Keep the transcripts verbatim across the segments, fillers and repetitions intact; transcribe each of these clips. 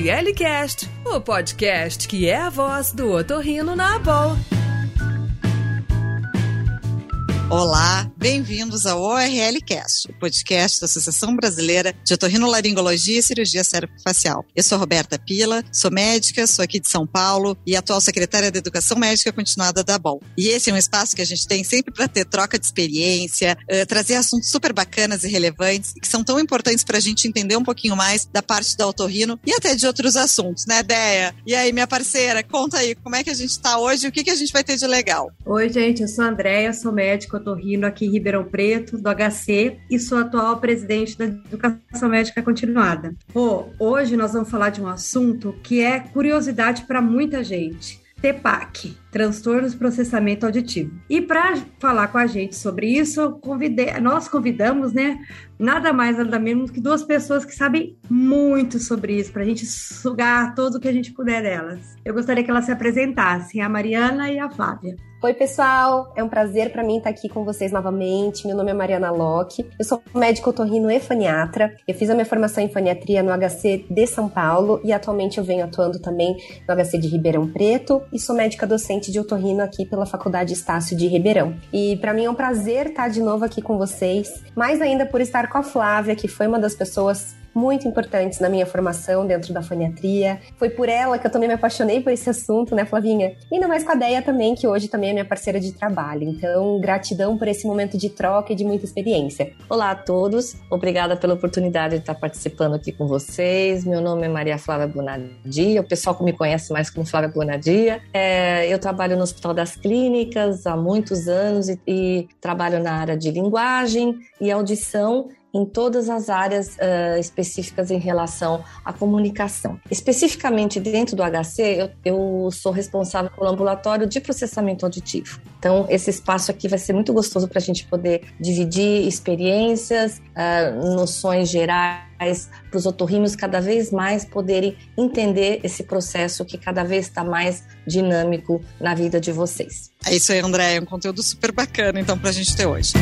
ORLcast, o podcast que é a voz do otorrino na B O M. Olá, bem-vindos ao ORLcast, o podcast da Associação Brasileira de Otorrinolaringologia e Cirurgia Cérebro-Facial. Eu sou a Roberta Pila, sou médica, sou aqui de São Paulo e atual secretária da Educação Médica Continuada da B O M. E esse é um espaço que a gente tem sempre para ter troca de experiência, uh, trazer assuntos super bacanas e relevantes que são tão importantes para a gente entender um pouquinho mais da parte da otorrino e até de outros assuntos, né, Déia? E aí, minha parceira, conta aí, como é que a gente está hoje e o que, que a gente vai ter de legal? Oi, gente, eu sou a Andréia, sou médica otorrino aqui em Ribeirão Preto, do H C, e sou atual presidente da Educação Médica Continuada. Pô, hoje nós vamos falar de um assunto que é curiosidade para muita gente. T E P A C, transtornos de processamento auditivo. E para falar com a gente sobre isso, convidei, nós convidamos, né, nada mais nada menos que duas pessoas que sabem muito sobre isso, para a gente sugar tudo o que a gente puder delas. Eu gostaria que elas se apresentassem, a Mariana e a Flávia. Oi, pessoal, é um prazer para mim estar aqui com vocês novamente. Meu nome é Mariana Locke, eu sou médico otorrino e foniatra. Eu fiz a minha formação em foniatria no H C de São Paulo e atualmente eu venho atuando também no H C de Ribeirão Preto e sou médica docente de otorrino aqui pela Faculdade Estácio de Ribeirão. E para mim é um prazer estar de novo aqui com vocês, mais ainda por estar com a Flávia, que foi uma das pessoas muito importantes na minha formação dentro da foniatria. Foi por ela que eu também me apaixonei por esse assunto, né, Flavinha? E ainda mais com a Déia também, que hoje também é minha parceira de trabalho. Então, gratidão por esse momento de troca e de muita experiência. Olá a todos, obrigada pela oportunidade de estar participando aqui com vocês. Meu nome é Maria Flávia Bonadia, o pessoal que me conhece mais como Flávia Bonadia. É, eu trabalho no Hospital das Clínicas há muitos anos e, e trabalho na área de linguagem e audição em todas as áreas uh, específicas em relação à comunicação. Especificamente dentro do H C, eu, eu sou responsável pelo ambulatório de processamento auditivo. Então, esse espaço aqui vai ser muito gostoso para a gente poder dividir experiências, uh, noções gerais, para os otorrinos cada vez mais poderem entender esse processo que cada vez está mais dinâmico na vida de vocês. É isso aí, André. É um conteúdo super bacana, então, para a gente ter hoje.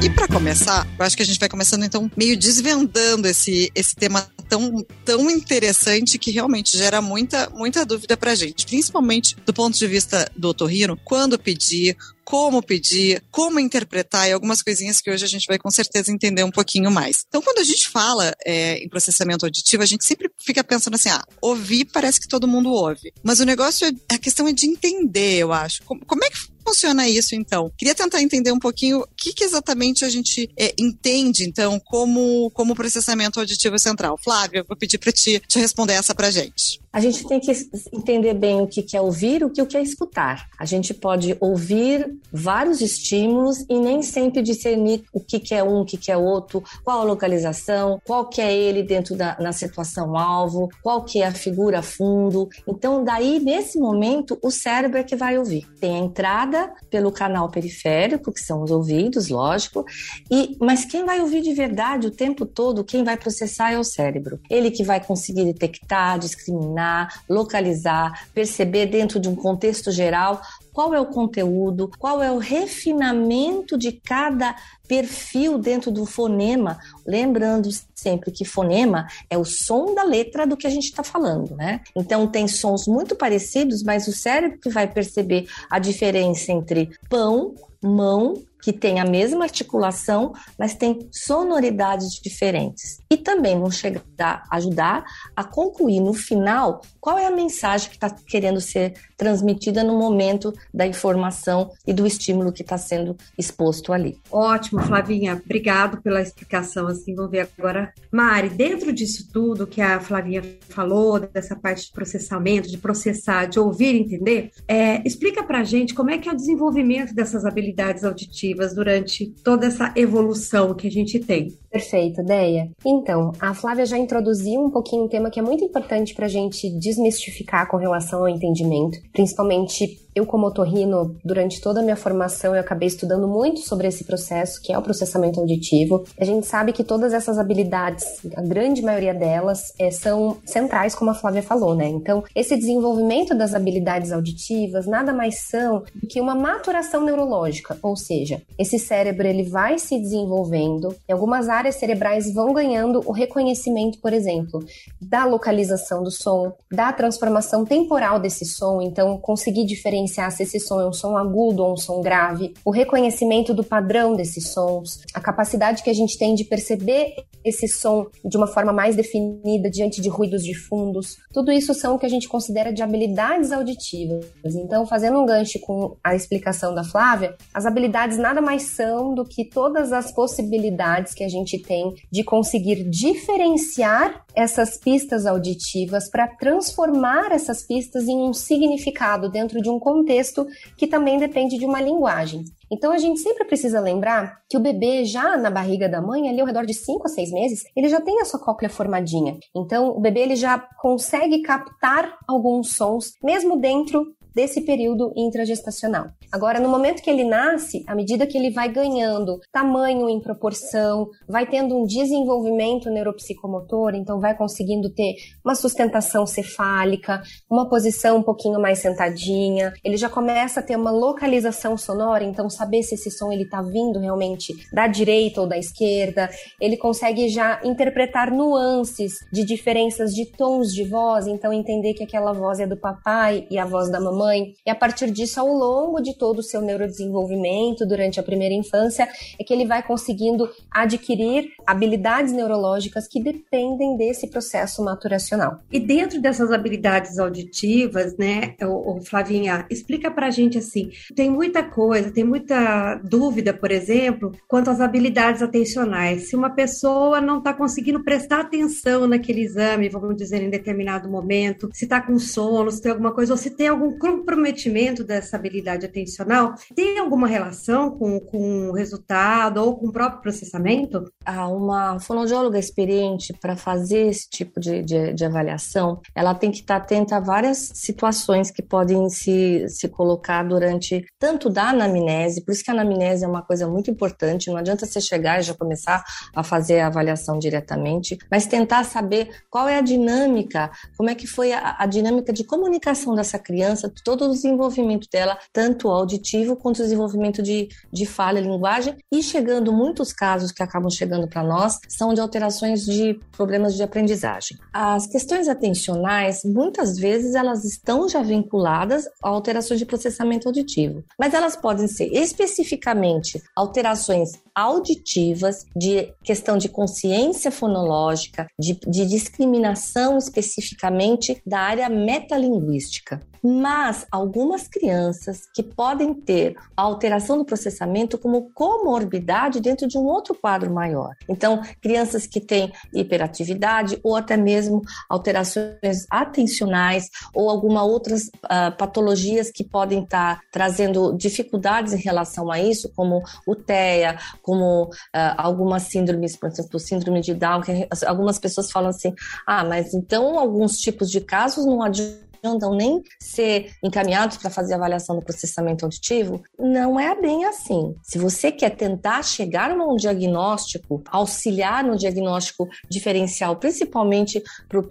E para começar, eu acho que a gente vai começando, então, meio desvendando esse, esse tema tão, tão interessante que realmente gera muita, muita dúvida para a gente, principalmente do ponto de vista do otorrino, quando pedir, como pedir, como interpretar e algumas coisinhas que hoje a gente vai com certeza entender um pouquinho mais. Então, quando a gente fala é, em processamento auditivo, a gente sempre fica pensando assim, ah, ouvir parece que todo mundo ouve, mas o negócio, é, a questão é de entender, eu acho. Como, como é que funciona isso, então? Queria tentar entender um pouquinho o que, que exatamente a gente é, entende, então, como, como processamento auditivo central. Flávia, eu vou pedir para ti te responder essa pra gente. A gente tem que entender bem o que é ouvir e o que é escutar. A gente pode ouvir vários estímulos e nem sempre discernir o que é um, o que é outro, qual a localização, qual que é ele dentro da na situação-alvo, qual que é a figura fundo. Então, daí, nesse momento, o cérebro é que vai ouvir. Tem a entrada pelo canal periférico, que são os ouvidos, lógico, e, mas quem vai ouvir de verdade o tempo todo, quem vai processar é o cérebro. Ele que vai conseguir detectar, discriminar, localizar, perceber dentro de um contexto geral qual é o conteúdo, qual é o refinamento de cada perfil dentro do fonema, lembrando sempre que fonema é o som da letra do que a gente está falando, né? Então tem sons muito parecidos, mas o cérebro que vai perceber a diferença entre pão, mão, que tem a mesma articulação, mas tem sonoridades diferentes. E também vão chegar a ajudar a concluir no final qual é a mensagem que está querendo ser transmitida no momento da informação e do estímulo que está sendo exposto ali. Ótimo, Flavinha. Obrigado pela explicação. Assim, vamos ver agora. Mari, dentro disso tudo que a Flavinha falou, dessa parte de processamento, de processar, de ouvir e entender, é, explica pra gente como é que é o desenvolvimento dessas habilidades auditivas durante toda essa evolução que a gente tem. Perfeito, Déia. Então, a Flávia já introduziu um pouquinho um tema que é muito importante para a gente desmistificar com relação ao entendimento, principalmente eu, como otorrino, durante toda a minha formação, eu acabei estudando muito sobre esse processo, que é o processamento auditivo. A gente sabe que todas essas habilidades, a grande maioria delas, é, são centrais, como a Flávia falou, né? Então, esse desenvolvimento das habilidades auditivas nada mais são do que uma maturação neurológica, ou seja, esse cérebro ele vai se desenvolvendo, e algumas áreas cerebrais vão ganhando o reconhecimento, por exemplo, da localização do som, da transformação temporal desse som, então conseguir diferenciar se esse som é um som agudo ou um som grave, o reconhecimento do padrão desses sons, a capacidade que a gente tem de perceber esse som de uma forma mais definida diante de ruídos de fundos, tudo isso são o que a gente considera de habilidades auditivas. Então, fazendo um gancho com a explicação da Flávia, as habilidades nada mais são do que todas as possibilidades que a gente tem de conseguir diferenciar essas pistas auditivas para transformar essas pistas em um significado dentro de um contexto que também depende de uma linguagem. Então, a gente sempre precisa lembrar que o bebê, já na barriga da mãe, ali ao redor de cinco a seis meses, ele já tem a sua cóclea formadinha. Então, o bebê ele já consegue captar alguns sons, mesmo dentro desse período intragestacional. Agora, no momento que ele nasce, à medida que ele vai ganhando tamanho em proporção, vai tendo um desenvolvimento neuropsicomotor, então vai conseguindo ter uma sustentação cefálica, uma posição um pouquinho mais sentadinha, ele já começa a ter uma localização sonora, então saber se esse som ele está vindo realmente da direita ou da esquerda, ele consegue já interpretar nuances de diferenças de tons de voz, então entender que aquela voz é do papai e a voz da mamãe. E a partir disso, ao longo de todo o seu neurodesenvolvimento, durante a primeira infância, é que ele vai conseguindo adquirir habilidades neurológicas que dependem desse processo maturacional. E dentro dessas habilidades auditivas, né, o, o Flavinha, explica pra gente assim, tem muita coisa, tem muita dúvida, por exemplo, quanto às habilidades atencionais. Se uma pessoa não tá conseguindo prestar atenção naquele exame, vamos dizer, em determinado momento, se tá com sono, se tem alguma coisa, ou se tem algum comprometimento dessa habilidade atencional, tem alguma relação com, com o resultado ou com o próprio processamento? Ah, uma fonoaudióloga experiente, para fazer esse tipo de, de, de avaliação, ela tem que estar atenta a várias situações que podem se, se colocar durante, tanto da anamnese, por isso que a anamnese é uma coisa muito importante, não adianta você chegar e já começar a fazer a avaliação diretamente, mas tentar saber qual é a dinâmica, como é que foi a, a dinâmica de comunicação dessa criança, todo o desenvolvimento dela, tanto auditivo quanto o desenvolvimento de, de fala e linguagem, e chegando muitos casos que acabam chegando para nós, são de alterações de problemas de aprendizagem. As questões atencionais, muitas vezes, elas estão já vinculadas a alterações de processamento auditivo, mas elas podem ser especificamente alterações auditivas, de questão de consciência fonológica, de, de discriminação especificamente da área metalinguística. Mas algumas crianças que podem ter a alteração do processamento como comorbidade dentro de um outro quadro maior. Então, crianças que têm hiperatividade ou até mesmo alterações atencionais ou alguma outras uh, patologias que podem estar trazendo dificuldades em relação a isso, como o T E A, como uh, algumas síndromes, por exemplo, síndrome de Down, que algumas pessoas falam assim, ah, mas então alguns tipos de casos não adianta não dão nem ser encaminhados para fazer avaliação do processamento auditivo, não é bem assim. Se você quer tentar chegar a um diagnóstico, auxiliar no diagnóstico diferencial, principalmente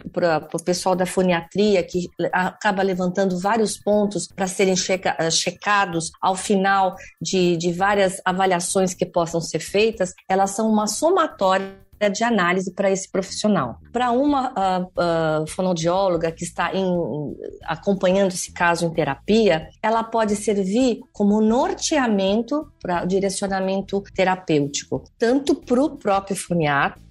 para o pessoal da foniatria, que acaba levantando vários pontos para serem checa, checados ao final de, de várias avaliações que possam ser feitas, elas são uma somatória de análise para esse profissional. Para uma uh, uh, fonoaudióloga que está em, acompanhando esse caso em terapia, ela pode servir como norteamento para o direcionamento terapêutico, tanto para o próprio foniatra,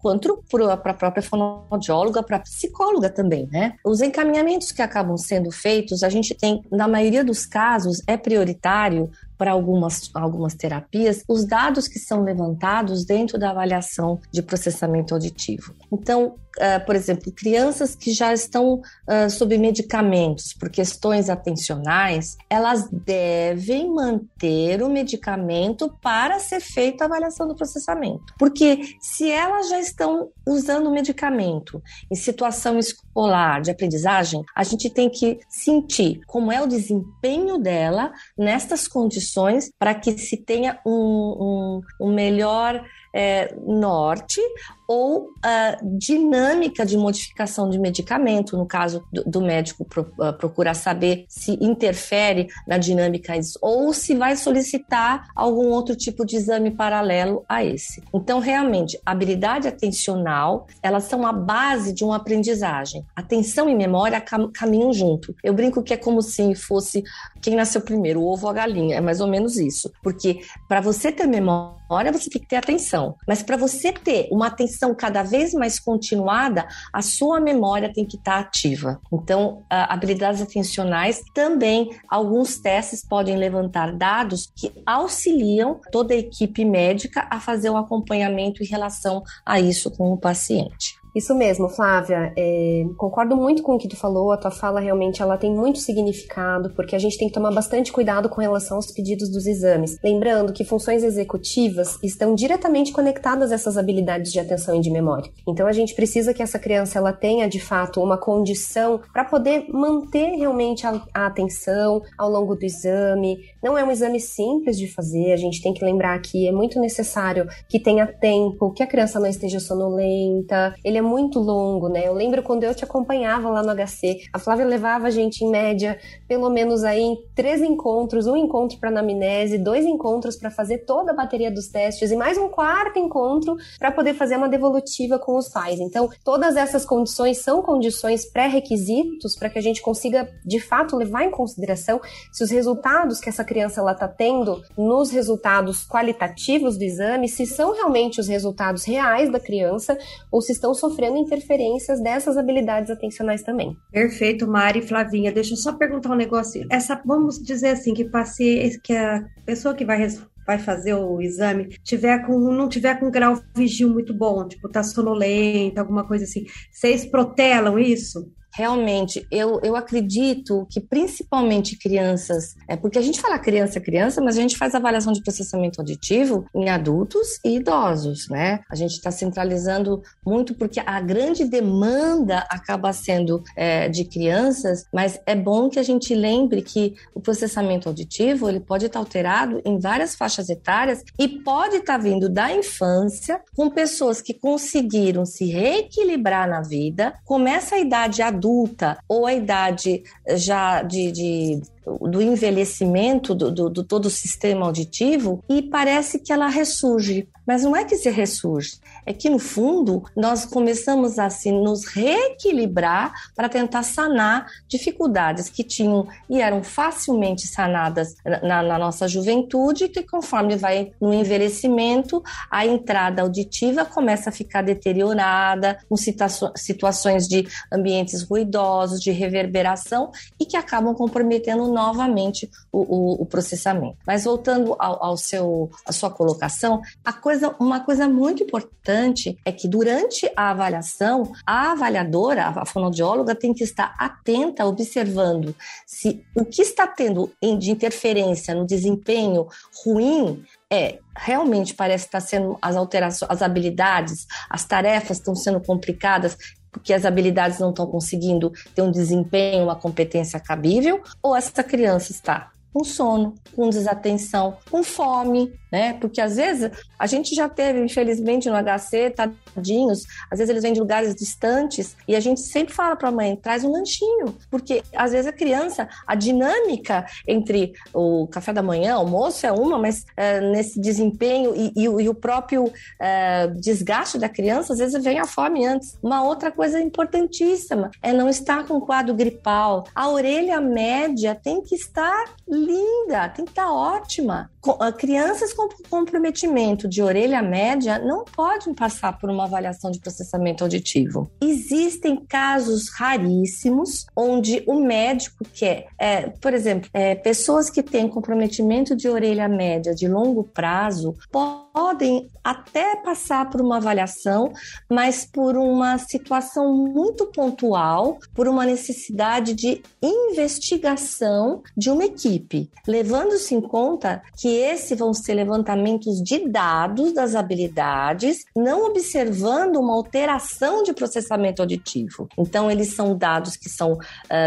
quanto para a própria fonoaudióloga, para a psicóloga também, né? Os encaminhamentos que acabam sendo feitos, a gente tem, na maioria dos casos, é prioritário para algumas, algumas terapias, os dados que são levantados dentro da avaliação de processamento auditivo. Então, uh, por exemplo, crianças que já estão uh, sob medicamentos por questões atencionais, elas devem manter o medicamento para ser feita a avaliação do processamento. Porque se elas já estão usando o medicamento em situação escolar de aprendizagem, a gente tem que sentir como é o desempenho dela nestas condições para que se tenha um, um, um melhor é, norte ou uh, dinâmica de modificação de medicamento, no caso do, do médico pro, uh, procurar saber se interfere na dinâmica ou se vai solicitar algum outro tipo de exame paralelo a esse. Então, realmente, a habilidade atencional, elas são a base de uma aprendizagem. Atenção e memória cam- caminham junto. Eu brinco que é como se fosse quem nasceu primeiro, o ovo ou a galinha, é mais ou menos isso, porque para você ter memória, você tem que ter atenção, mas para você ter uma atenção cada vez mais continuada, a sua memória tem que estar ativa. Então, habilidades atencionais também, alguns testes podem levantar dados que auxiliam toda a equipe médica a fazer um acompanhamento em relação a isso com o paciente. Isso mesmo, Flávia, é, concordo muito com o que tu falou, a tua fala realmente ela tem muito significado, porque a gente tem que tomar bastante cuidado com relação aos pedidos dos exames. Lembrando que funções executivas estão diretamente conectadas a essas habilidades de atenção e de memória. Então a gente precisa que essa criança ela tenha, de fato, uma condição para poder manter realmente a, a atenção ao longo do exame. Não é um exame simples de fazer, a gente tem que lembrar que é muito necessário que tenha tempo, que a criança não esteja sonolenta, ele é muito longo, né? Eu lembro quando eu te acompanhava lá no H C, a Flávia levava a gente em média, pelo menos aí em três encontros, um encontro para anamnese, dois encontros para fazer toda a bateria dos testes e mais um quarto encontro para poder fazer uma devolutiva com os pais. Então, todas essas condições são condições pré-requisitos para que a gente consiga, de fato, levar em consideração se os resultados que essa criança ela tá tendo nos resultados qualitativos do exame, se são realmente os resultados reais da criança ou se estão sofrendo interferências dessas habilidades atencionais também. Perfeito, Mari e Flavinha. Deixa eu só perguntar um negócio. Essa, vamos dizer assim, que, passe, que a pessoa que vai resolver vai fazer o exame, tiver com, não tiver com grau vigil muito bom, tipo, tá sonolenta, alguma coisa assim, vocês protelam isso? Realmente, eu, eu acredito que principalmente crianças, é porque a gente fala criança, criança, mas a gente faz avaliação de processamento auditivo em adultos e idosos, né? A gente está centralizando muito porque a grande demanda acaba sendo é, de crianças, mas é bom que a gente lembre que o processamento auditivo, ele pode estar tá alterado em várias faixas etárias e pode estar tá vindo da infância com pessoas que conseguiram se reequilibrar na vida, começa a idade adulta, adulta ou a idade já de, de, do envelhecimento do, do, do todo o sistema auditivo e parece que ela ressurge. Mas não é que se ressurge, é que no fundo nós começamos a se nos reequilibrar para tentar sanar dificuldades que tinham e eram facilmente sanadas na, na nossa juventude, que conforme vai no envelhecimento, a entrada auditiva começa a ficar deteriorada, com situa- situações de ambientes ruidosos, de reverberação e que acabam comprometendo novamente o, o, o processamento. Mas voltando ao, ao seu, à sua colocação, a coisa Uma coisa muito importante é que durante a avaliação, a avaliadora, a fonoaudióloga, tem que estar atenta, observando se o que está tendo de interferência no desempenho ruim é... realmente parece estar sendo as alterações, as habilidades, as tarefas estão sendo complicadas porque as habilidades não estão conseguindo ter um desempenho, uma competência cabível, ou essa criança está com sono, com desatenção, com fome, né? Porque às vezes a gente já teve, infelizmente, no H C, tadinhos, às vezes eles vêm de lugares distantes e a gente sempre fala para a mãe, traz um lanchinho, porque às vezes a criança, a dinâmica entre o café da manhã, almoço é uma, mas é, nesse desempenho e, e, e o próprio é, desgaste da criança, às vezes vem a fome antes. Uma outra coisa importantíssima é não estar com quadro gripal. A orelha média tem que estar linda, tem que estar ótima. crianças com comprometimento de orelha média não podem passar por uma avaliação de processamento auditivo. Existem casos raríssimos onde o médico quer, é, por exemplo, é, pessoas que têm comprometimento de orelha média de longo prazo podem até passar por uma avaliação, mas por uma situação muito pontual, por uma necessidade de investigação de uma equipe, levando-se em conta que que esses vão ser levantamentos de dados das habilidades, não observando uma alteração de processamento auditivo. Então, eles são dados que são uh,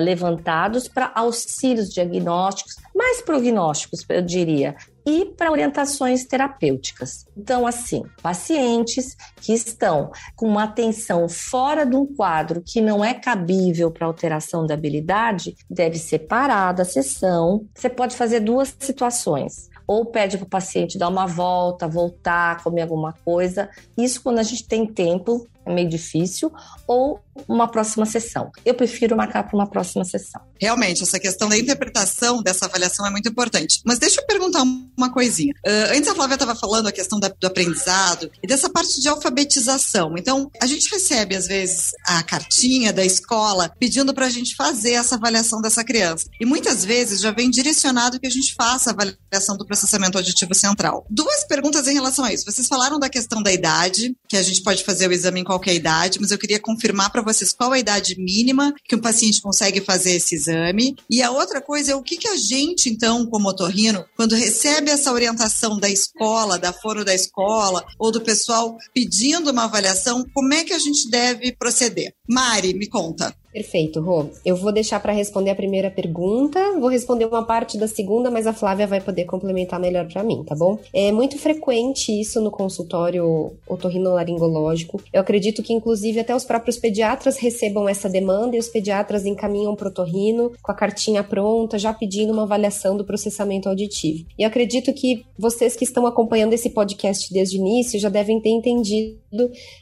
levantados para auxílios diagnósticos, mais prognósticos, eu diria, e para orientações terapêuticas. Então, assim, pacientes que estão com uma atenção fora de um quadro que não é cabível para alteração da habilidade, deve ser parada a sessão. Você pode fazer duas situações. Ou pede para o paciente dar uma volta, voltar, comer alguma coisa. Isso quando a gente tem tempo, é meio difícil, ou uma próxima sessão. Eu prefiro marcar para uma próxima sessão. Realmente, essa questão da interpretação dessa avaliação é muito importante. Mas deixa eu perguntar uma coisinha. Uh, antes a Flávia estava falando a questão da, do aprendizado e dessa parte de alfabetização. Então, a gente recebe, às vezes, a cartinha da escola pedindo para a gente fazer essa avaliação dessa criança. E muitas vezes já vem direcionado que a gente faça a avaliação do processamento auditivo central. Duas perguntas em relação a isso. Vocês falaram da questão da idade, que a gente pode fazer o exame em qualquer idade, mas eu queria confirmar para vocês qual a idade mínima que um paciente consegue fazer esse exame. E a outra coisa é o que, que a gente, então, como otorrino, quando recebe essa orientação da escola, da foro da escola, ou do pessoal pedindo uma avaliação, como é que a gente deve proceder? Mari, me conta. Perfeito, Rô. Eu vou deixar para responder a primeira pergunta, vou responder uma parte da segunda, mas a Flávia vai poder complementar melhor para mim, tá bom? É muito frequente isso no consultório otorrinolaringológico. Eu acredito que, inclusive, até os próprios pediatras recebam essa demanda e os pediatras encaminham pro otorrino com a cartinha pronta, já pedindo uma avaliação do processamento auditivo. E eu acredito que vocês que estão acompanhando esse podcast desde o início já devem ter entendido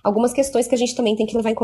algumas questões que a gente também tem que levar em,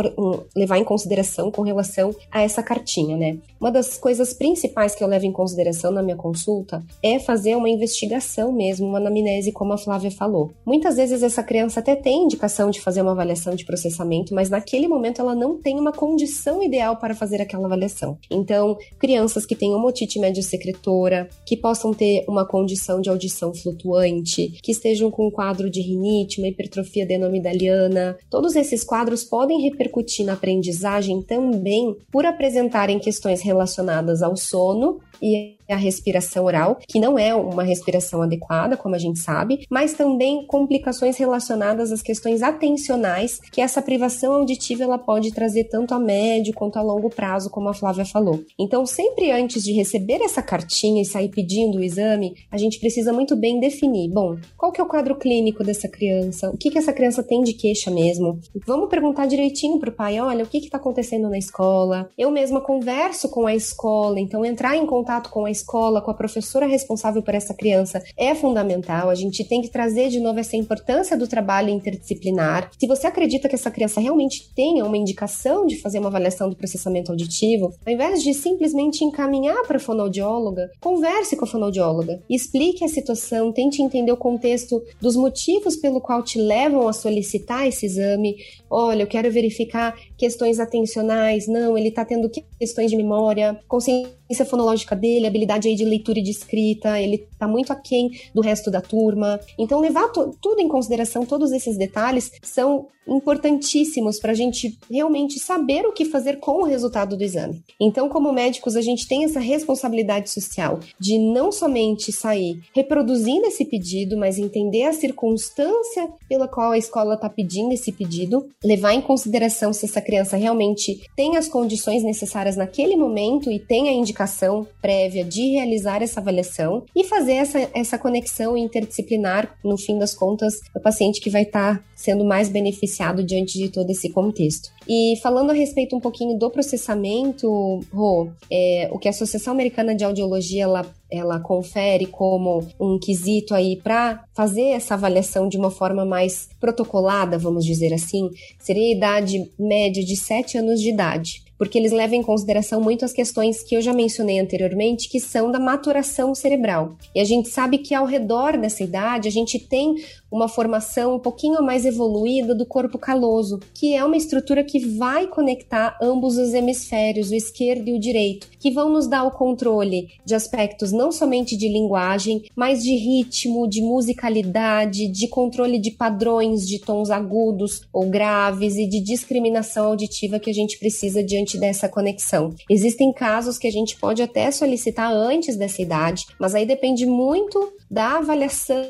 levar em consideração com relação a essa cartinha, né? Uma das coisas principais que eu levo em consideração na minha consulta é fazer uma investigação mesmo, uma anamnese, como a Flávia falou. Muitas vezes essa criança até tem indicação de fazer uma avaliação de processamento, mas naquele momento ela não tem uma condição ideal para fazer aquela avaliação. Então, crianças que tenham otite médio-secretora, que possam ter uma condição de audição flutuante, que estejam com um quadro de rinite, uma hipertrofia adenoamidaliana, todos esses quadros podem repercutir na aprendizagem também por apresentarem questões relacionadas ao sono e a respiração oral, que não é uma respiração adequada, como a gente sabe, mas também complicações relacionadas às questões atencionais, que essa privação auditiva ela pode trazer tanto a médio quanto a longo prazo, como a Flávia falou. Então, sempre antes de receber essa cartinha e sair pedindo o exame, a gente precisa muito bem definir, bom, qual que é o quadro clínico dessa criança, o que que essa criança tem de queixa mesmo. Vamos perguntar direitinho pro pai, olha, o que que tá acontecendo na escola? Eu mesma converso com a escola, então entrar em contato com a escola, com a professora responsável por essa criança é fundamental. A gente tem que trazer de novo essa importância do trabalho interdisciplinar. Se você acredita que essa criança realmente tenha uma indicação de fazer uma avaliação do processamento auditivo, ao invés de simplesmente encaminhar para a fonoaudióloga, converse com a fonoaudióloga, explique a situação, tente entender o contexto dos motivos pelo qual te levam a solicitar esse exame. Olha, eu quero verificar questões atencionais, não, ele está tendo questões de memória, consciência fonológica dele, habilidade aí de leitura e de escrita, ele tá muito aquém do resto da turma. Então, levar to- tudo em consideração, todos esses detalhes são importantíssimos para a gente realmente saber o que fazer com o resultado do exame. Então, como médicos, a gente tem essa responsabilidade social de não somente sair reproduzindo esse pedido, mas entender a circunstância pela qual a escola está pedindo esse pedido, levar em consideração se essa criança realmente tem as condições necessárias naquele momento e tem a indicação prévia de realizar essa avaliação e fazer essa, essa conexão interdisciplinar, no fim das contas, o paciente que vai estar sendo mais beneficiado diante de todo esse contexto. E falando a respeito um pouquinho do processamento, Rô, é, o que a Associação Americana de Audiologia ela, ela confere como um quesito aí para fazer essa avaliação de uma forma mais protocolada, vamos dizer assim, seria a idade média de sete anos de idade, porque eles levam em consideração muito as questões que eu já mencionei anteriormente, que são da maturação cerebral. E a gente sabe que ao redor dessa idade, a gente tem uma formação um pouquinho mais evoluída do corpo caloso, que é uma estrutura que vai conectar ambos os hemisférios, o esquerdo e o direito, que vão nos dar o controle de aspectos não somente de linguagem, mas de ritmo, de musicalidade, de controle de padrões, de tons agudos ou graves e de discriminação auditiva que a gente precisa diante dessa conexão. Existem casos que a gente pode até solicitar antes dessa idade, mas aí depende muito da avaliação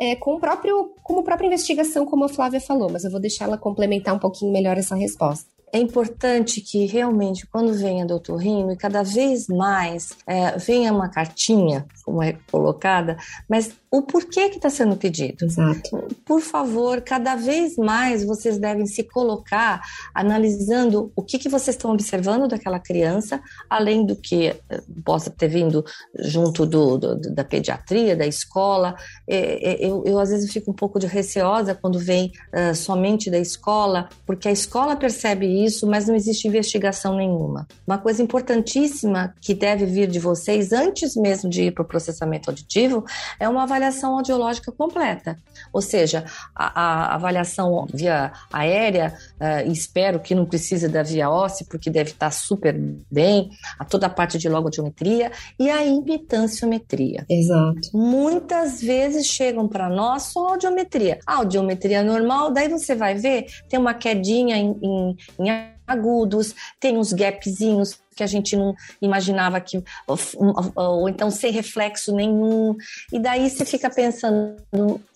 é, com o próprio, como a própria investigação, como a Flávia falou, mas eu vou deixar ela complementar um pouquinho melhor essa resposta. É importante que realmente quando venha do otorrino, e cada vez mais é, venha uma cartinha, como é colocada, mas o porquê que está sendo pedido. Exato. Por favor, cada vez mais vocês devem se colocar analisando o que, que vocês estão observando daquela criança, além do que possa ter vindo junto do, do, da pediatria, da escola. É, é, eu, eu às vezes fico um pouco de receosa quando vem é, somente da escola, porque a escola percebe isso, isso, mas não existe investigação nenhuma. Uma coisa importantíssima que deve vir de vocês, antes mesmo de ir para o processamento auditivo, é uma avaliação audiológica completa. Ou seja, a, a avaliação via aérea, uh, espero que não precise da via óssea, porque deve estar super bem, a toda a parte de logodiometria e a impedanciometria. Exato. Muitas vezes chegam para nós só audiometria. A audiometria normal, daí você vai ver, tem uma quedinha em, em, em agudos, tem uns gapzinhos que a gente não imaginava que, ou, ou, ou então sem reflexo nenhum, e daí você fica pensando,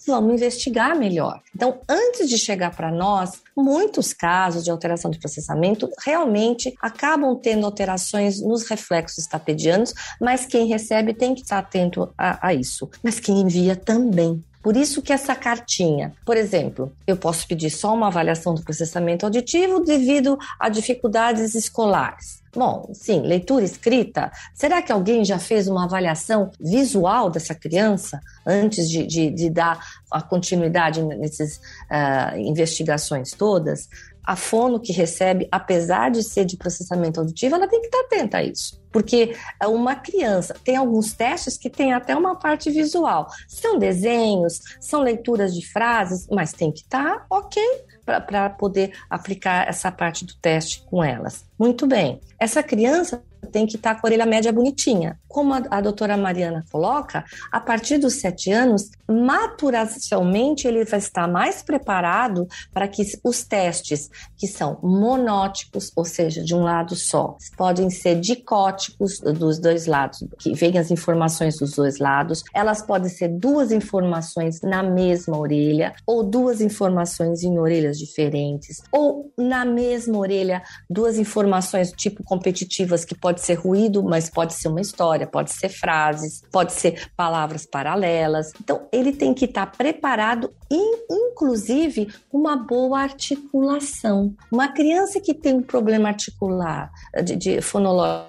vamos investigar melhor. Então, antes de chegar para nós, muitos casos de alteração de processamento realmente acabam tendo alterações nos reflexos tapedianos, mas quem recebe tem que estar atento a, a isso, mas quem envia também. Por isso que essa cartinha, por exemplo, eu posso pedir só uma avaliação do processamento auditivo devido a dificuldades escolares. Bom, sim, leitura escrita. Será que alguém já fez uma avaliação visual dessa criança antes de, de, de dar a continuidade nessas uh, investigações todas? A fono que recebe, apesar de ser de processamento auditivo, ela tem que estar atenta a isso. Porque uma criança, tem alguns testes que tem até uma parte visual. São desenhos, são leituras de frases, mas tem que estar ok para poder aplicar essa parte do teste com elas. Muito bem. Essa criança tem que estar com a orelha média bonitinha. Como a, a doutora Mariana coloca, a partir dos sete anos, maturacionalmente ele vai estar mais preparado para que os testes que são monóticos, ou seja, de um lado só, podem ser dicóticos dos dois lados, que vêm as informações dos dois lados, elas podem ser duas informações na mesma orelha, ou duas informações em orelhas diferentes, ou na mesma orelha, duas informações tipo competitivas que podem Pode ser ruído, mas pode ser uma história, pode ser frases, pode ser palavras paralelas. Então, ele tem que estar preparado e, inclusive, uma boa articulação. Uma criança que tem um problema articular, de, de fonológico,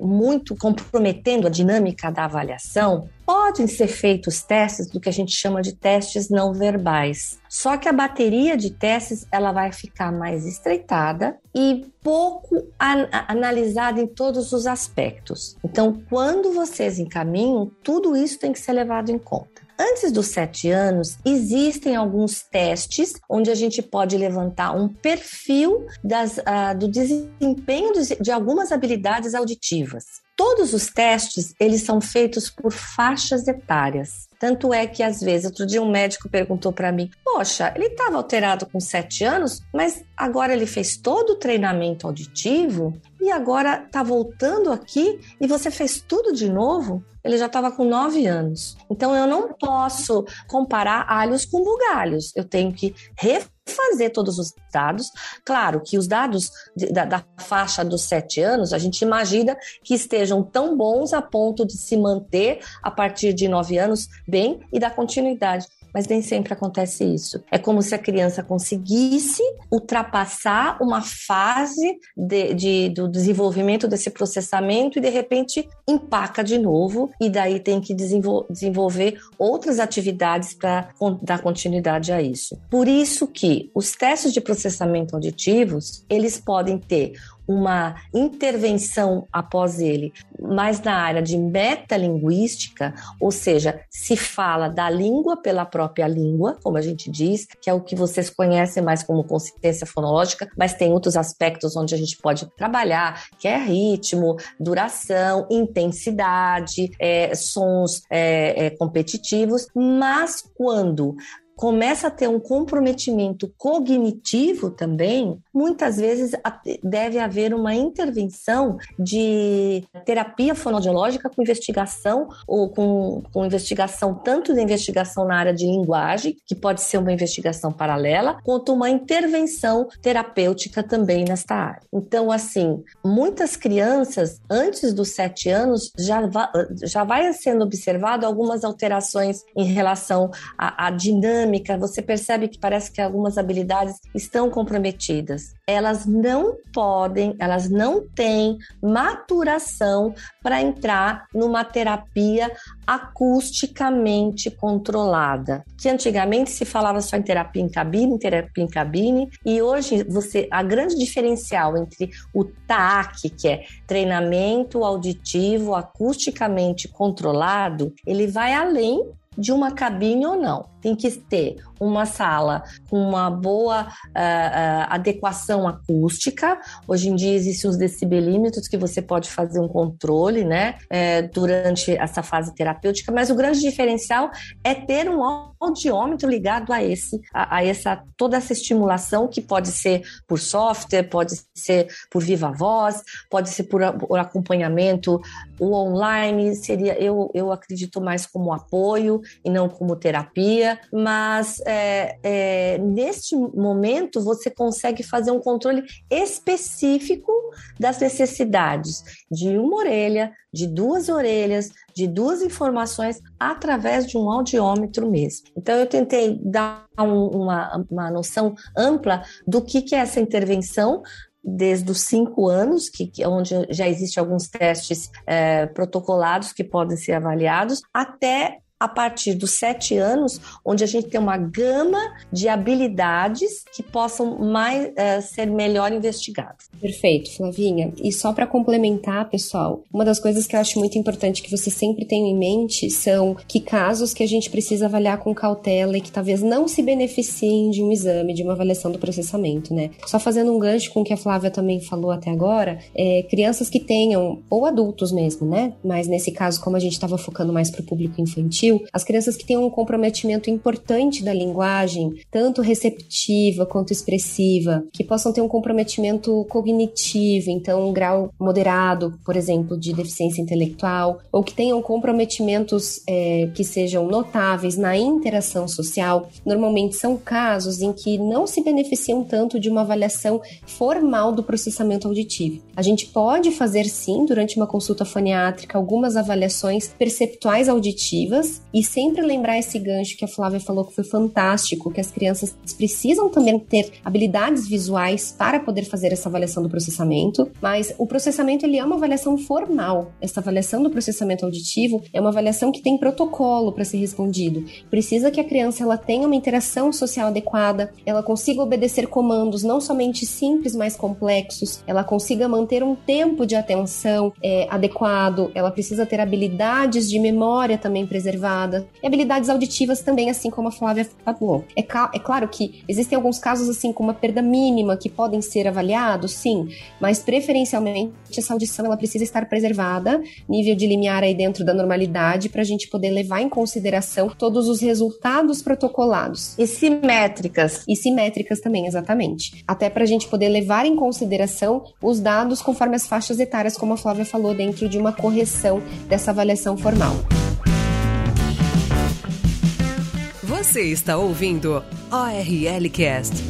muito comprometendo a dinâmica da avaliação, podem ser feitos testes do que a gente chama de testes não verbais. Só que a bateria de testes ela vai ficar mais estreitada e pouco an- analisada em todos os aspectos. Então, quando vocês encaminham, tudo isso tem que ser levado em conta. Antes dos sete anos, existem alguns testes onde a gente pode levantar um perfil das, uh, do desempenho de algumas habilidades auditivas. Todos os testes, eles são feitos por faixas etárias. Tanto é que, às vezes, outro dia um médico perguntou para mim, poxa, ele estava alterado com sete anos, mas agora ele fez todo o treinamento auditivo e agora está voltando aqui e você fez tudo de novo? Ele já estava com nove anos. Então, eu não posso comparar alhos com bugalhos. Eu tenho que refazer todos os dados. Claro que os dados de, da, da faixa dos sete anos, a gente imagina que estejam tão bons a ponto de se manter a partir de nove anos, bem e da continuidade. mas nem sempre acontece isso. É como se a criança conseguisse ultrapassar uma fase de, de, do desenvolvimento desse processamento e, de repente, empaca de novo e daí tem que desenvol- desenvolver outras atividades para con- dar continuidade a isso. Por isso que os testes de processamento auditivos, eles podem ter uma intervenção após ele, mas na área de metalinguística, ou seja, se fala da língua pela própria língua, como a gente diz, que é o que vocês conhecem mais como consistência fonológica, mas tem outros aspectos onde a gente pode trabalhar, que é ritmo, duração, intensidade, é, sons é, é, competitivos, mas quando começa a ter um comprometimento cognitivo também, muitas vezes deve haver uma intervenção de terapia fonoaudiológica com investigação, ou com, com investigação, tanto de investigação na área de linguagem, que pode ser uma investigação paralela, quanto uma intervenção terapêutica também nesta área. Então, assim, muitas crianças, antes dos sete anos, já, va- já vai sendo observado algumas alterações em relação à dinâmica. Você percebe que parece que algumas habilidades estão comprometidas. Elas não podem, elas não têm maturação para entrar numa terapia acusticamente controlada, que antigamente se falava só em terapia em cabine, em terapia em cabine, e hoje você, a grande diferencial entre o T A C, que é treinamento auditivo acusticamente controlado, ele vai além de uma cabine ou não. Tem que ter uma sala com uma boa uh, uh, adequação acústica. Hoje em dia existem os decibelímetros que você pode fazer um controle, né, é, durante essa fase terapêutica, mas o grande diferencial é ter um audiômetro ligado a, esse, a, a essa, toda essa estimulação, que pode ser por software, pode ser por viva voz, pode ser por, por acompanhamento. O online seria, eu, eu acredito mais como apoio e não como terapia, mas é, é, neste momento você consegue fazer um controle específico das necessidades de uma orelha, de duas orelhas, de duas informações, através de um audiômetro mesmo. Então eu tentei dar um, uma, uma noção ampla do que, que é essa intervenção, desde os cinco anos, que, que, onde já existem alguns testes é, protocolados que podem ser avaliados, até a partir dos sete anos, onde a gente tem uma gama de habilidades que possam mais, é, ser melhor investigadas. Perfeito, Flavinha. E só para complementar, pessoal, uma das coisas que eu acho muito importante que você sempre tem em mente são que casos que a gente precisa avaliar com cautela e que talvez não se beneficiem de um exame, de uma avaliação do processamento, né? Só fazendo um gancho com o que a Flávia também falou até agora, é, crianças que tenham, ou adultos mesmo, né? Mas nesse caso, como a gente estava focando mais para o público infantil, as crianças que têm um comprometimento importante da linguagem, tanto receptiva quanto expressiva, que possam ter um comprometimento cognitivo, então um grau moderado, por exemplo, de deficiência intelectual, ou que tenham comprometimentos é, que sejam notáveis na interação social, normalmente são casos em que não se beneficiam tanto de uma avaliação formal do processamento auditivo. A gente pode fazer, sim, durante uma consulta foniátrica, algumas avaliações perceptuais auditivas, e sempre lembrar esse gancho que a Flávia falou, que foi fantástico, que as crianças precisam também ter habilidades visuais para poder fazer essa avaliação do processamento, mas o processamento, ele é uma avaliação formal. Essa avaliação do processamento auditivo é uma avaliação que tem protocolo para ser respondido. Precisa que a criança ela tenha uma interação social adequada, ela consiga obedecer comandos não somente simples, mas complexos, ela consiga manter um tempo de atenção é, adequado, ela precisa ter habilidades de memória também preservadas, e habilidades auditivas também, assim como a Flávia falou. É, ca- é claro que existem alguns casos, assim, com uma perda mínima que podem ser avaliados, sim, mas preferencialmente essa audição ela precisa estar preservada, nível de limiar aí dentro da normalidade, para a gente poder levar em consideração todos os resultados protocolados. E simétricas. E simétricas também, exatamente. Até para a gente poder levar em consideração os dados conforme as faixas etárias, como a Flávia falou, dentro de uma correção dessa avaliação formal. Você está ouvindo ORLcast.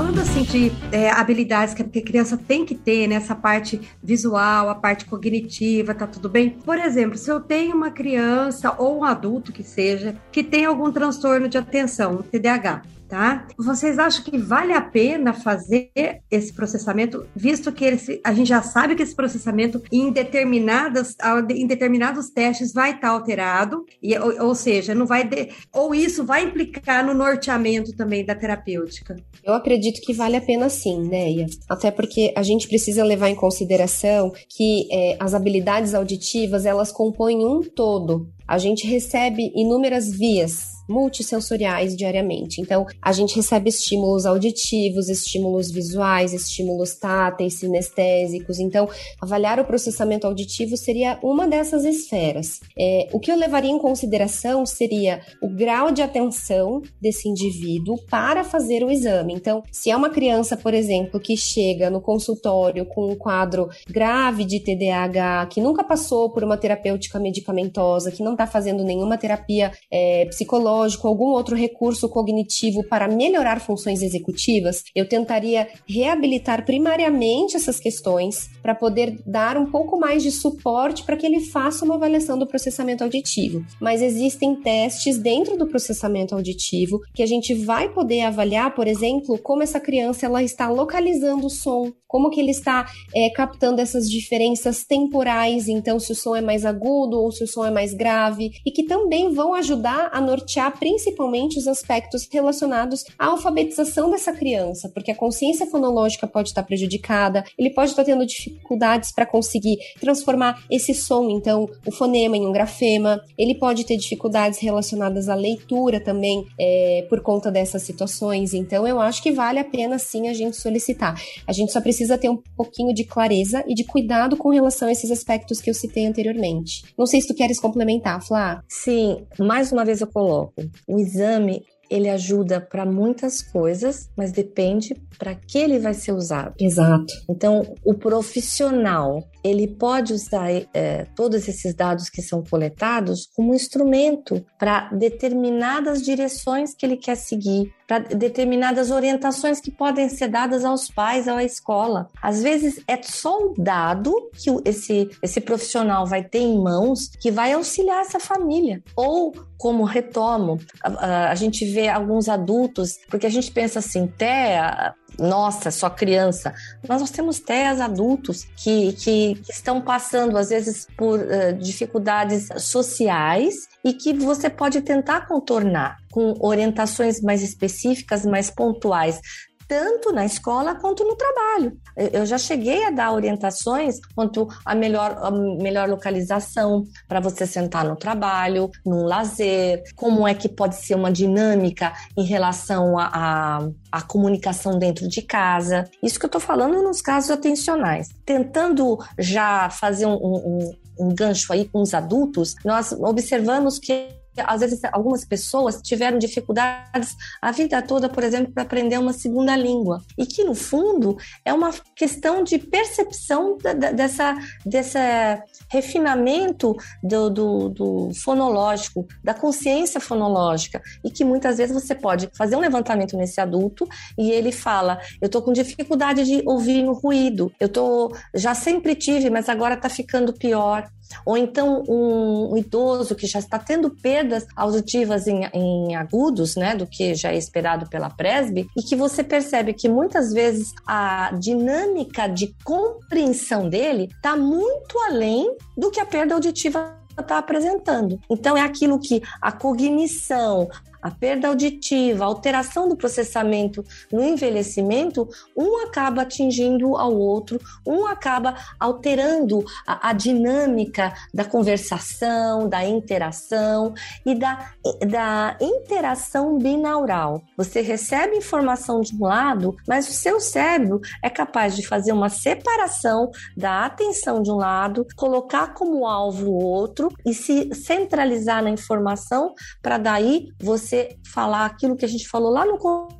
Falando assim de é, habilidades que a criança tem que ter nessa parte visual, a parte cognitiva, tá tudo bem? Por exemplo, se eu tenho uma criança ou um adulto que seja, que tem algum transtorno de atenção, um T D A H, tá? Vocês acham que vale a pena fazer esse processamento, visto que ele, a gente já sabe que esse processamento em, determinadas, em determinados testes vai estar alterado, e, ou, ou seja, não vai de, ou isso vai implicar no norteamento também da terapêutica? Eu acredito que vale a pena sim, Neia, até porque a gente precisa levar em consideração que é, as habilidades auditivas, elas compõem um todo. A gente recebe inúmeras vias multissensoriais diariamente. Então, a gente recebe estímulos auditivos, estímulos visuais, estímulos táteis, sinestésicos. Então, avaliar o processamento auditivo seria uma dessas esferas. É, o que eu levaria em consideração seria o grau de atenção desse indivíduo para fazer o exame. Então, se é uma criança, por exemplo, que chega no consultório com um quadro grave de T D A H, que nunca passou por uma terapêutica medicamentosa, que não está fazendo nenhuma terapia é, psicológica, algum outro recurso cognitivo para melhorar funções executivas, eu tentaria reabilitar primariamente essas questões para poder dar um pouco mais de suporte para que ele faça uma avaliação do processamento auditivo. Mas existem testes dentro do processamento auditivo que a gente vai poder avaliar, por exemplo, como essa criança ela está localizando o som, como que ele está é, captando essas diferenças temporais, então se o som é mais agudo ou se o som é mais grave, e que também vão ajudar a nortear principalmente os aspectos relacionados à alfabetização dessa criança, porque a consciência fonológica pode estar prejudicada, ele pode estar tendo dificuldades para conseguir transformar esse som, então, o fonema em um grafema, ele pode ter dificuldades relacionadas à leitura também, é, por conta dessas situações, então eu acho que vale a pena sim a gente solicitar. A gente só precisa ter um pouquinho de clareza e de cuidado com relação a esses aspectos que eu citei anteriormente. Não sei se tu queres complementar, Flá? Sim, mais uma vez eu coloco. O exame, ele ajuda para muitas coisas, mas depende para que ele vai ser usado. Exato. Então, o profissional, ele pode usar é, todos esses dados que são coletados como instrumento para determinadas direções que ele quer seguir, para determinadas orientações que podem ser dadas aos pais ou à escola. Às vezes, é só o dado que esse, esse profissional vai ter em mãos que vai auxiliar essa família. Ou, como retomo, a, a gente vê alguns adultos, porque a gente pensa assim, T E A, nossa, só criança. Mas nós temos T E As adultos que, que, que estão passando, às vezes, por uh, dificuldades sociais e que você pode tentar contornar com orientações mais específicas, mais pontuais, tanto na escola quanto no trabalho. Eu já cheguei a dar orientações quanto à melhor, a melhor localização para você sentar no trabalho, num lazer, como é que pode ser uma dinâmica em relação à a comunicação dentro de casa. Isso que eu estou falando nos casos atencionais. Tentando já fazer um, um, um gancho aí com os adultos, nós observamos que às vezes algumas pessoas tiveram dificuldades a vida toda, por exemplo, para aprender uma segunda língua, e que no fundo é uma questão de percepção da, da, dessa, dessa refinamento do, do, do fonológico, da consciência fonológica, e que muitas vezes você pode fazer um levantamento nesse adulto e ele fala, eu tô com dificuldade de ouvir no ruído, eu tô, já sempre tive, mas agora tá ficando pior. Ou então um idoso que já está tendo perdas auditivas em, em agudos, né, do que já é esperado pela Presby, e que você percebe que muitas vezes a dinâmica de compreensão dele está muito além do que a perda auditiva está apresentando. Então é aquilo que a cognição, a perda auditiva, a alteração do processamento no envelhecimento, um acaba atingindo ao outro, um acaba alterando a, a dinâmica da conversação, da interação e da, da interação binaural. Você recebe informação de um lado, mas o seu cérebro é capaz de fazer uma separação da atenção de um lado, colocar como alvo o outro e se centralizar na informação para daí você falar aquilo que a gente falou lá no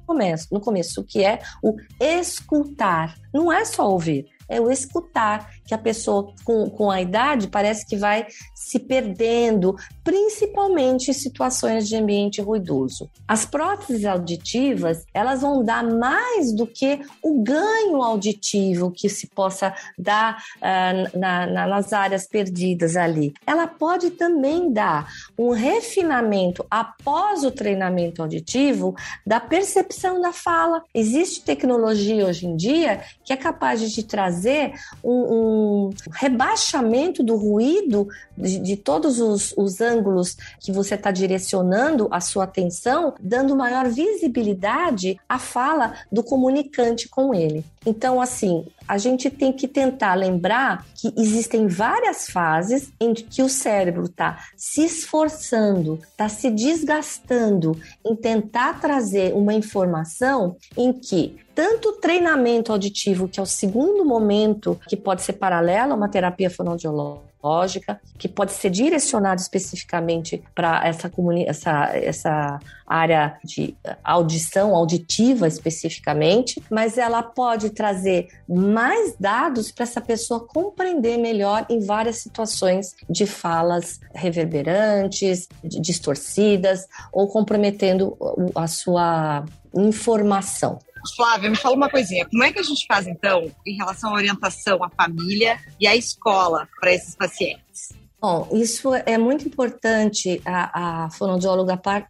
começo, no começo, que é o escutar. Não é só ouvir, é o escutar, que a pessoa com, com a idade parece que vai se perdendo, principalmente em situações de ambiente ruidoso. As próteses auditivas, elas vão dar mais do que o ganho auditivo que se possa dar ah, na, na, nas áreas perdidas ali. Ela pode também dar um refinamento após o treinamento auditivo da percepção da fala. Existe tecnologia hoje em dia que é capaz de te trazer um, um rebaixamento do ruído de, de todos os, os ângulos que você está direcionando a sua atenção, dando maior visibilidade à fala do comunicante com ele. Então, assim, a gente tem que tentar lembrar que existem várias fases em que o cérebro está se esforçando, está se desgastando em tentar trazer uma informação em que tanto o treinamento auditivo, que é o segundo momento, que pode ser paralelo a uma terapia fonoaudiológica, lógica, que pode ser direcionado especificamente para essa, comuni- essa, essa área de audição, auditiva especificamente, mas ela pode trazer mais dados para essa pessoa compreender melhor em várias situações de falas reverberantes, distorcidas ou comprometendo a sua informação. Flávia, me fala uma coisinha, como é que a gente faz então em relação à orientação à família e à escola para esses pacientes? Bom, isso é muito importante, a, a fonoaudióloga par...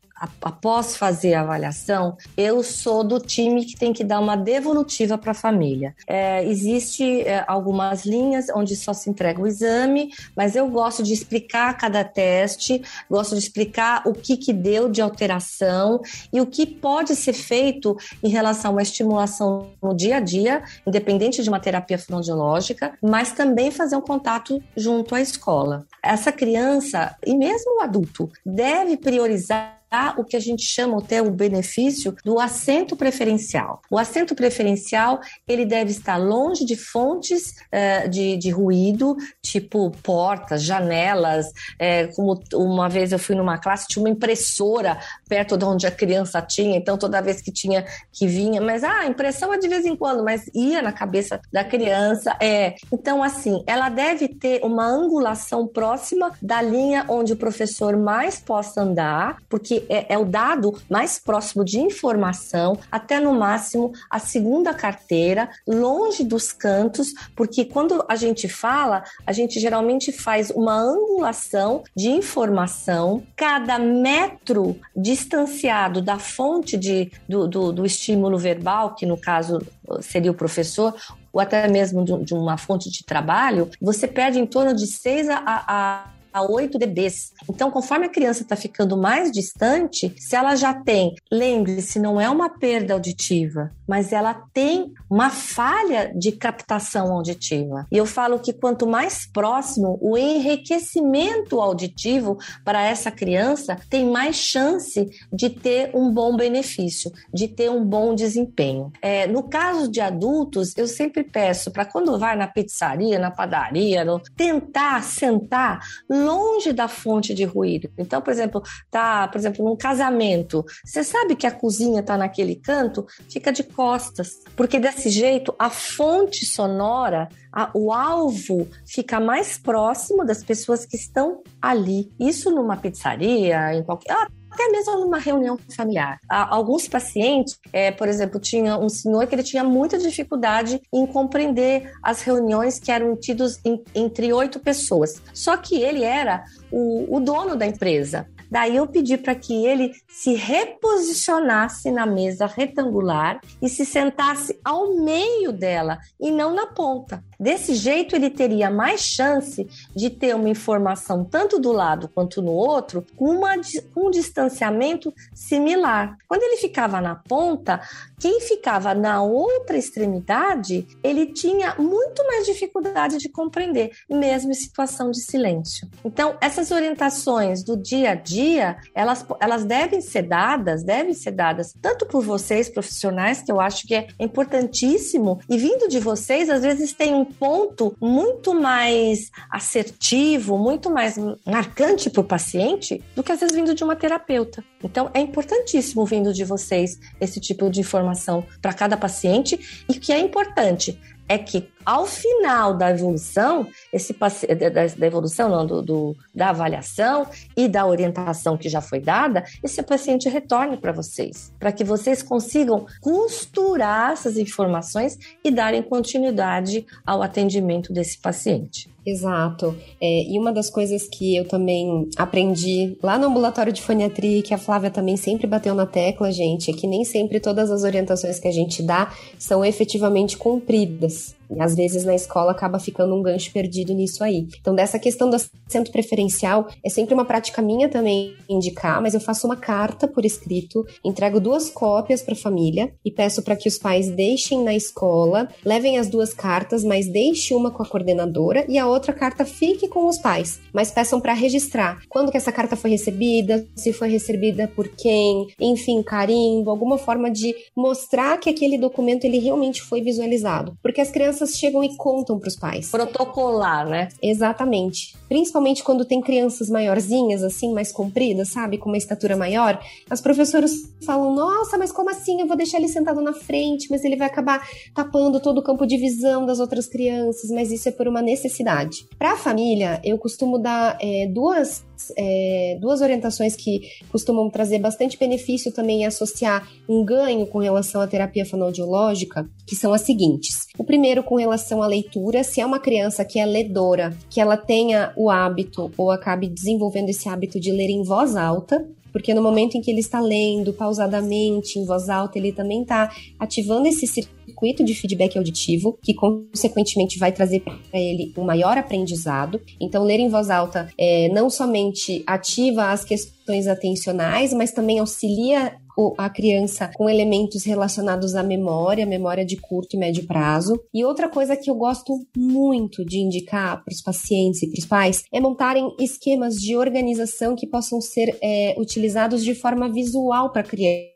após fazer a avaliação, eu sou do time que tem que dar uma devolutiva para a família. É, Existem é, algumas linhas onde só se entrega o exame, mas eu gosto de explicar cada teste, gosto de explicar o que, que deu de alteração e o que pode ser feito em relação a uma estimulação no dia a dia, independente de uma terapia fonoaudiológica, mas também fazer um contato junto à escola. Essa criança, e mesmo o adulto, deve priorizar o que a gente chama até o benefício do assento preferencial. O assento preferencial, ele deve estar longe de fontes eh, de, de ruído, tipo portas, janelas, eh, como uma vez eu fui numa classe, tinha uma impressora perto de onde a criança tinha, então toda vez que tinha, que vinha, mas ah, a impressão é de vez em quando, mas ia na cabeça da criança, é. Então assim, ela deve ter uma angulação próxima da linha onde o professor mais possa andar, porque É, é o dado mais próximo de informação, até no máximo a segunda carteira, longe dos cantos, porque quando a gente fala, a gente geralmente faz uma angulação de informação, cada metro distanciado da fonte de, do, do, do estímulo verbal, que no caso seria o professor, ou até mesmo de, de uma fonte de trabalho, você perde em torno de seis a... a a oito decibéis. Então, conforme a criança está ficando mais distante, se ela já tem, lembre-se, não é uma perda auditiva, mas ela tem uma falha de captação auditiva. E eu falo que quanto mais próximo, o enriquecimento auditivo para essa criança tem mais chance de ter um bom benefício, de ter um bom desempenho. É, no caso de adultos, eu sempre peço para quando vai na pizzaria, na padaria, no, tentar sentar longe da fonte de ruído. Então, por exemplo, tá, por exemplo, num casamento, você sabe que a cozinha tá naquele canto, fica de costas, porque desse jeito a fonte sonora, a, o alvo fica mais próximo das pessoas que estão ali. Isso numa pizzaria, em qualquer... até mesmo numa reunião familiar. Alguns pacientes, é, por exemplo, tinha um senhor que ele tinha muita dificuldade em compreender as reuniões que eram tidas em, entre oito pessoas. Só que ele era o, o dono da empresa. Daí eu pedi para que ele se reposicionasse na mesa retangular e se sentasse ao meio dela e não na ponta. Desse jeito ele teria mais chance de ter uma informação tanto do lado quanto no outro com uma, um distanciamento similar. Quando ele ficava na ponta, quem ficava na outra extremidade, ele tinha muito mais dificuldade de compreender, mesmo em situação de silêncio. Então, essas orientações do dia a dia dia, elas, elas devem ser dadas, devem ser dadas tanto por vocês, profissionais, que eu acho que é importantíssimo, e vindo de vocês, às vezes tem um ponto muito mais assertivo, muito mais marcante para o paciente, do que às vezes vindo de uma terapeuta. Então, é importantíssimo vindo de vocês esse tipo de informação para cada paciente, e que é importante é que ao final da evolução, esse da evolução não, do, do, da avaliação e da orientação que já foi dada, esse paciente retorne para vocês, para que vocês consigam costurar essas informações e darem continuidade ao atendimento desse paciente. Exato. É, e uma das coisas que eu também aprendi lá no ambulatório de foniatria, que a Flávia também sempre bateu na tecla, gente, é que nem sempre todas as orientações que a gente dá são efetivamente cumpridas. E às vezes na escola acaba ficando um gancho perdido nisso aí. Então, dessa questão do assento preferencial, é sempre uma prática minha também indicar, mas eu faço uma carta por escrito, entrego duas cópias para a família e peço para que os pais deixem na escola, levem as duas cartas, mas deixe uma com a coordenadora e a outra carta fique com os pais, mas peçam para registrar quando que essa carta foi recebida, se foi recebida por quem, enfim, carimbo, alguma forma de mostrar que aquele documento ele realmente foi visualizado, porque as crianças chegam e contam para os pais. Protocolar, né? Exatamente. Principalmente quando tem crianças maiorzinhas, assim, mais compridas, sabe? Com uma estatura maior. As professoras falam, nossa, mas como assim? Eu vou deixar ele sentado na frente, mas ele vai acabar tapando todo o campo de visão das outras crianças, mas isso é por uma necessidade. Para a família, eu costumo dar é, duas... É, duas orientações que costumam trazer bastante benefício também e associar um ganho com relação à terapia fonoaudiológica, que são as seguintes. O primeiro, com relação à leitura, se é uma criança que é ledora, que ela tenha o hábito ou acabe desenvolvendo esse hábito de ler em voz alta, porque no momento em que ele está lendo pausadamente, em voz alta, ele também está ativando esse circuito de feedback auditivo, que consequentemente vai trazer para ele um maior aprendizado. Então, ler em voz alta é, não somente ativa as questões atencionais, mas também auxilia a criança com elementos relacionados à memória, memória de curto e médio prazo. E outra coisa que eu gosto muito de indicar para os pacientes e para os pais é montarem esquemas de organização que possam ser é, utilizados de forma visual para a criança.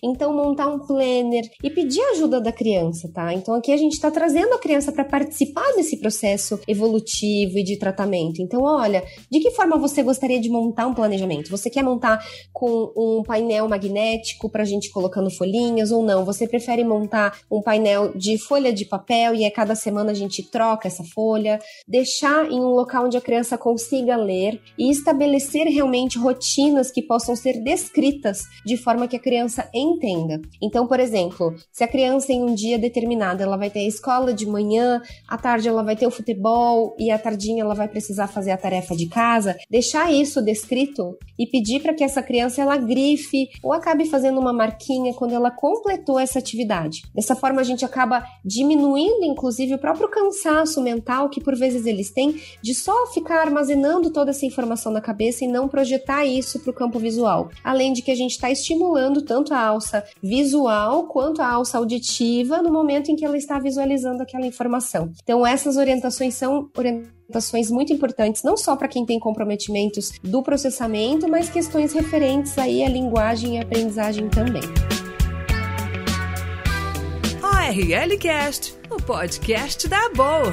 Então, montar um planner e pedir ajuda da criança, tá? Então, aqui a gente tá trazendo a criança para participar desse processo evolutivo e de tratamento. Então, olha, de que forma você gostaria de montar um planejamento? Você quer montar com um painel magnético pra gente colocando folhinhas ou não? Você prefere montar um painel de folha de papel e a cada semana a gente troca essa folha? Deixar em um local onde a criança consiga ler e estabelecer realmente rotinas que possam ser descritas de forma que a criança entenda. Então, por exemplo, se a criança em um dia determinado ela vai ter a escola de manhã, à tarde ela vai ter o futebol e à tardinha ela vai precisar fazer a tarefa de casa, deixar isso descrito e pedir para que essa criança ela grife ou acabe fazendo uma marquinha quando ela completou essa atividade. Dessa forma a gente acaba diminuindo inclusive o próprio cansaço mental que por vezes eles têm de só ficar armazenando toda essa informação na cabeça e não projetar isso para o campo visual. Além de que a gente está estimulando tanto a alça visual quanto a alça auditiva no momento em que ela está visualizando aquela informação. Então, essas orientações são orientações muito importantes, não só para quem tem comprometimentos do processamento, mas questões referentes aí à linguagem e aprendizagem também. ORLcast, o podcast da boa!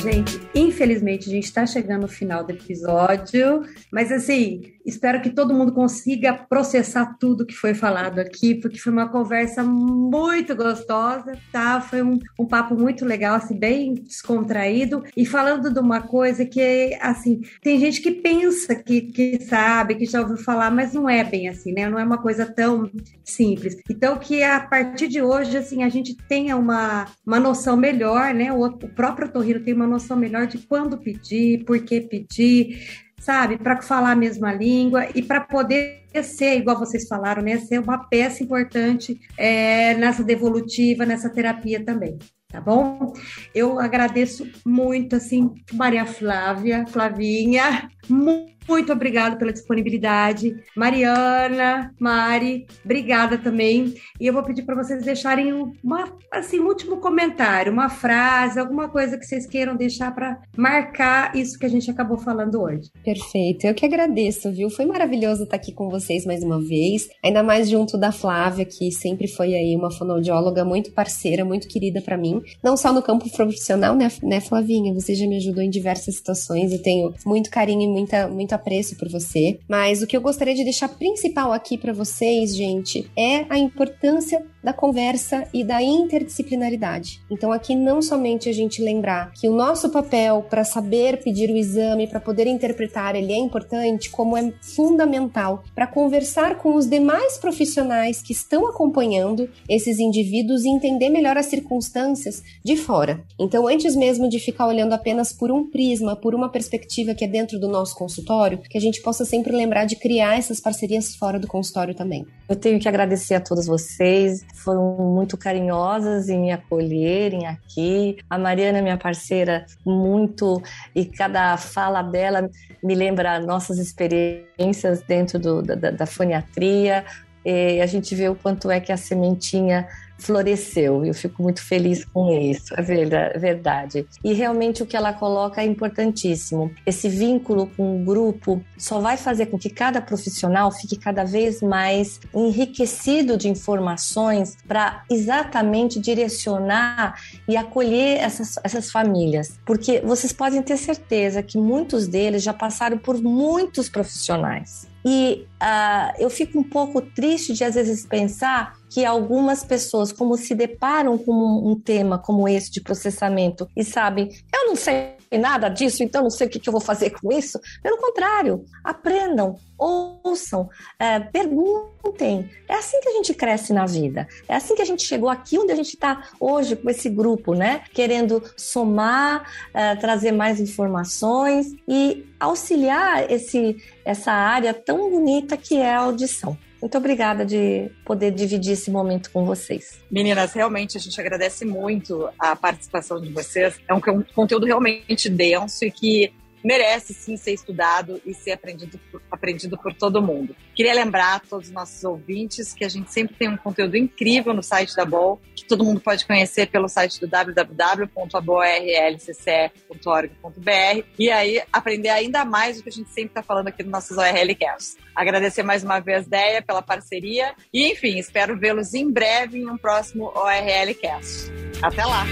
Gente, infelizmente a gente está chegando no final do episódio, mas assim, espero que todo mundo consiga processar tudo que foi falado aqui, porque foi uma conversa muito gostosa, tá? Foi um, um papo muito legal, assim, bem descontraído, e falando de uma coisa que, assim, tem gente que pensa que, que sabe, que já ouviu falar, mas não é bem assim, né? Não é uma coisa tão simples. Então, que a partir de hoje, assim, a gente tenha uma, uma noção melhor, né? O, o próprio otorrino tem uma noção melhor de quando pedir, por que pedir, sabe, para falar a mesma língua e para poder ser, igual vocês falaram, né, ser uma peça importante é, nessa devolutiva, nessa terapia também. Tá bom? Eu agradeço muito, assim, Maria Flávia, Flavinha, muito, muito obrigada pela disponibilidade. Mariana, Mari, obrigada também. E eu vou pedir para vocês deixarem uma, assim, um último comentário, uma frase, alguma coisa que vocês queiram deixar para marcar isso que a gente acabou falando hoje. Perfeito. Eu que agradeço, viu? Foi maravilhoso estar aqui com vocês mais uma vez, ainda mais junto da Flávia, que sempre foi aí uma fonoaudióloga muito parceira, muito querida para mim. Não só no campo profissional, né, né, Flavinha? Você já me ajudou em diversas situações. Eu tenho muito carinho e muita, muita apreço por você, mas o que eu gostaria de deixar principal aqui para vocês, gente, é a importância da conversa e da interdisciplinaridade. Então aqui não somente a gente lembrar que o nosso papel para saber pedir o exame, para poder interpretar, ele é importante, como é fundamental para conversar com os demais profissionais que estão acompanhando esses indivíduos e entender melhor as circunstâncias de fora. Então antes mesmo de ficar olhando apenas por um prisma, por uma perspectiva que é dentro do nosso consultório, que a gente possa sempre lembrar de criar essas parcerias fora do consultório também. Eu tenho que agradecer a todos vocês, foram muito carinhosas em me acolherem aqui. A Mariana, minha parceira, muito, e cada fala dela me lembra nossas experiências dentro do, da, da foniatria, e a gente vê o quanto é que a sementinha floresceu, eu fico muito feliz com isso, é verdade. E realmente o que ela coloca é importantíssimo. Esse vínculo com o grupo só vai fazer com que cada profissional fique cada vez mais enriquecido de informações para exatamente direcionar e acolher essas, essas famílias. Porque vocês podem ter certeza que muitos deles já passaram por muitos profissionais. E uh, eu fico um pouco triste de às vezes pensar que algumas pessoas, como se deparam com um, um tema como esse de processamento e sabem, eu não sei nada disso, então não sei o que, que eu vou fazer com isso. Pelo contrário, aprendam, ouçam, é, perguntem. É assim que a gente cresce na vida. É assim que a gente chegou aqui onde a gente está hoje com esse grupo, né? Querendo somar, é, trazer mais informações e auxiliar esse, essa área tão bonita que é a audição. Muito obrigada de poder dividir esse momento com vocês. Meninas, realmente a gente agradece muito a participação de vocês. É um conteúdo realmente denso e que merece sim ser estudado e ser aprendido, aprendido por todo mundo. Queria lembrar a todos os nossos ouvintes que a gente sempre tem um conteúdo incrível no site da B O M, que todo mundo pode conhecer pelo site do w w w ponto a b o r l c c e ponto org ponto b r e aí aprender ainda mais o que a gente sempre está falando aqui nos nossos ORLcasts. Agradecer mais uma vez, Deia, pela parceria e, enfim, espero vê-los em breve em um próximo ORLcast. Até lá!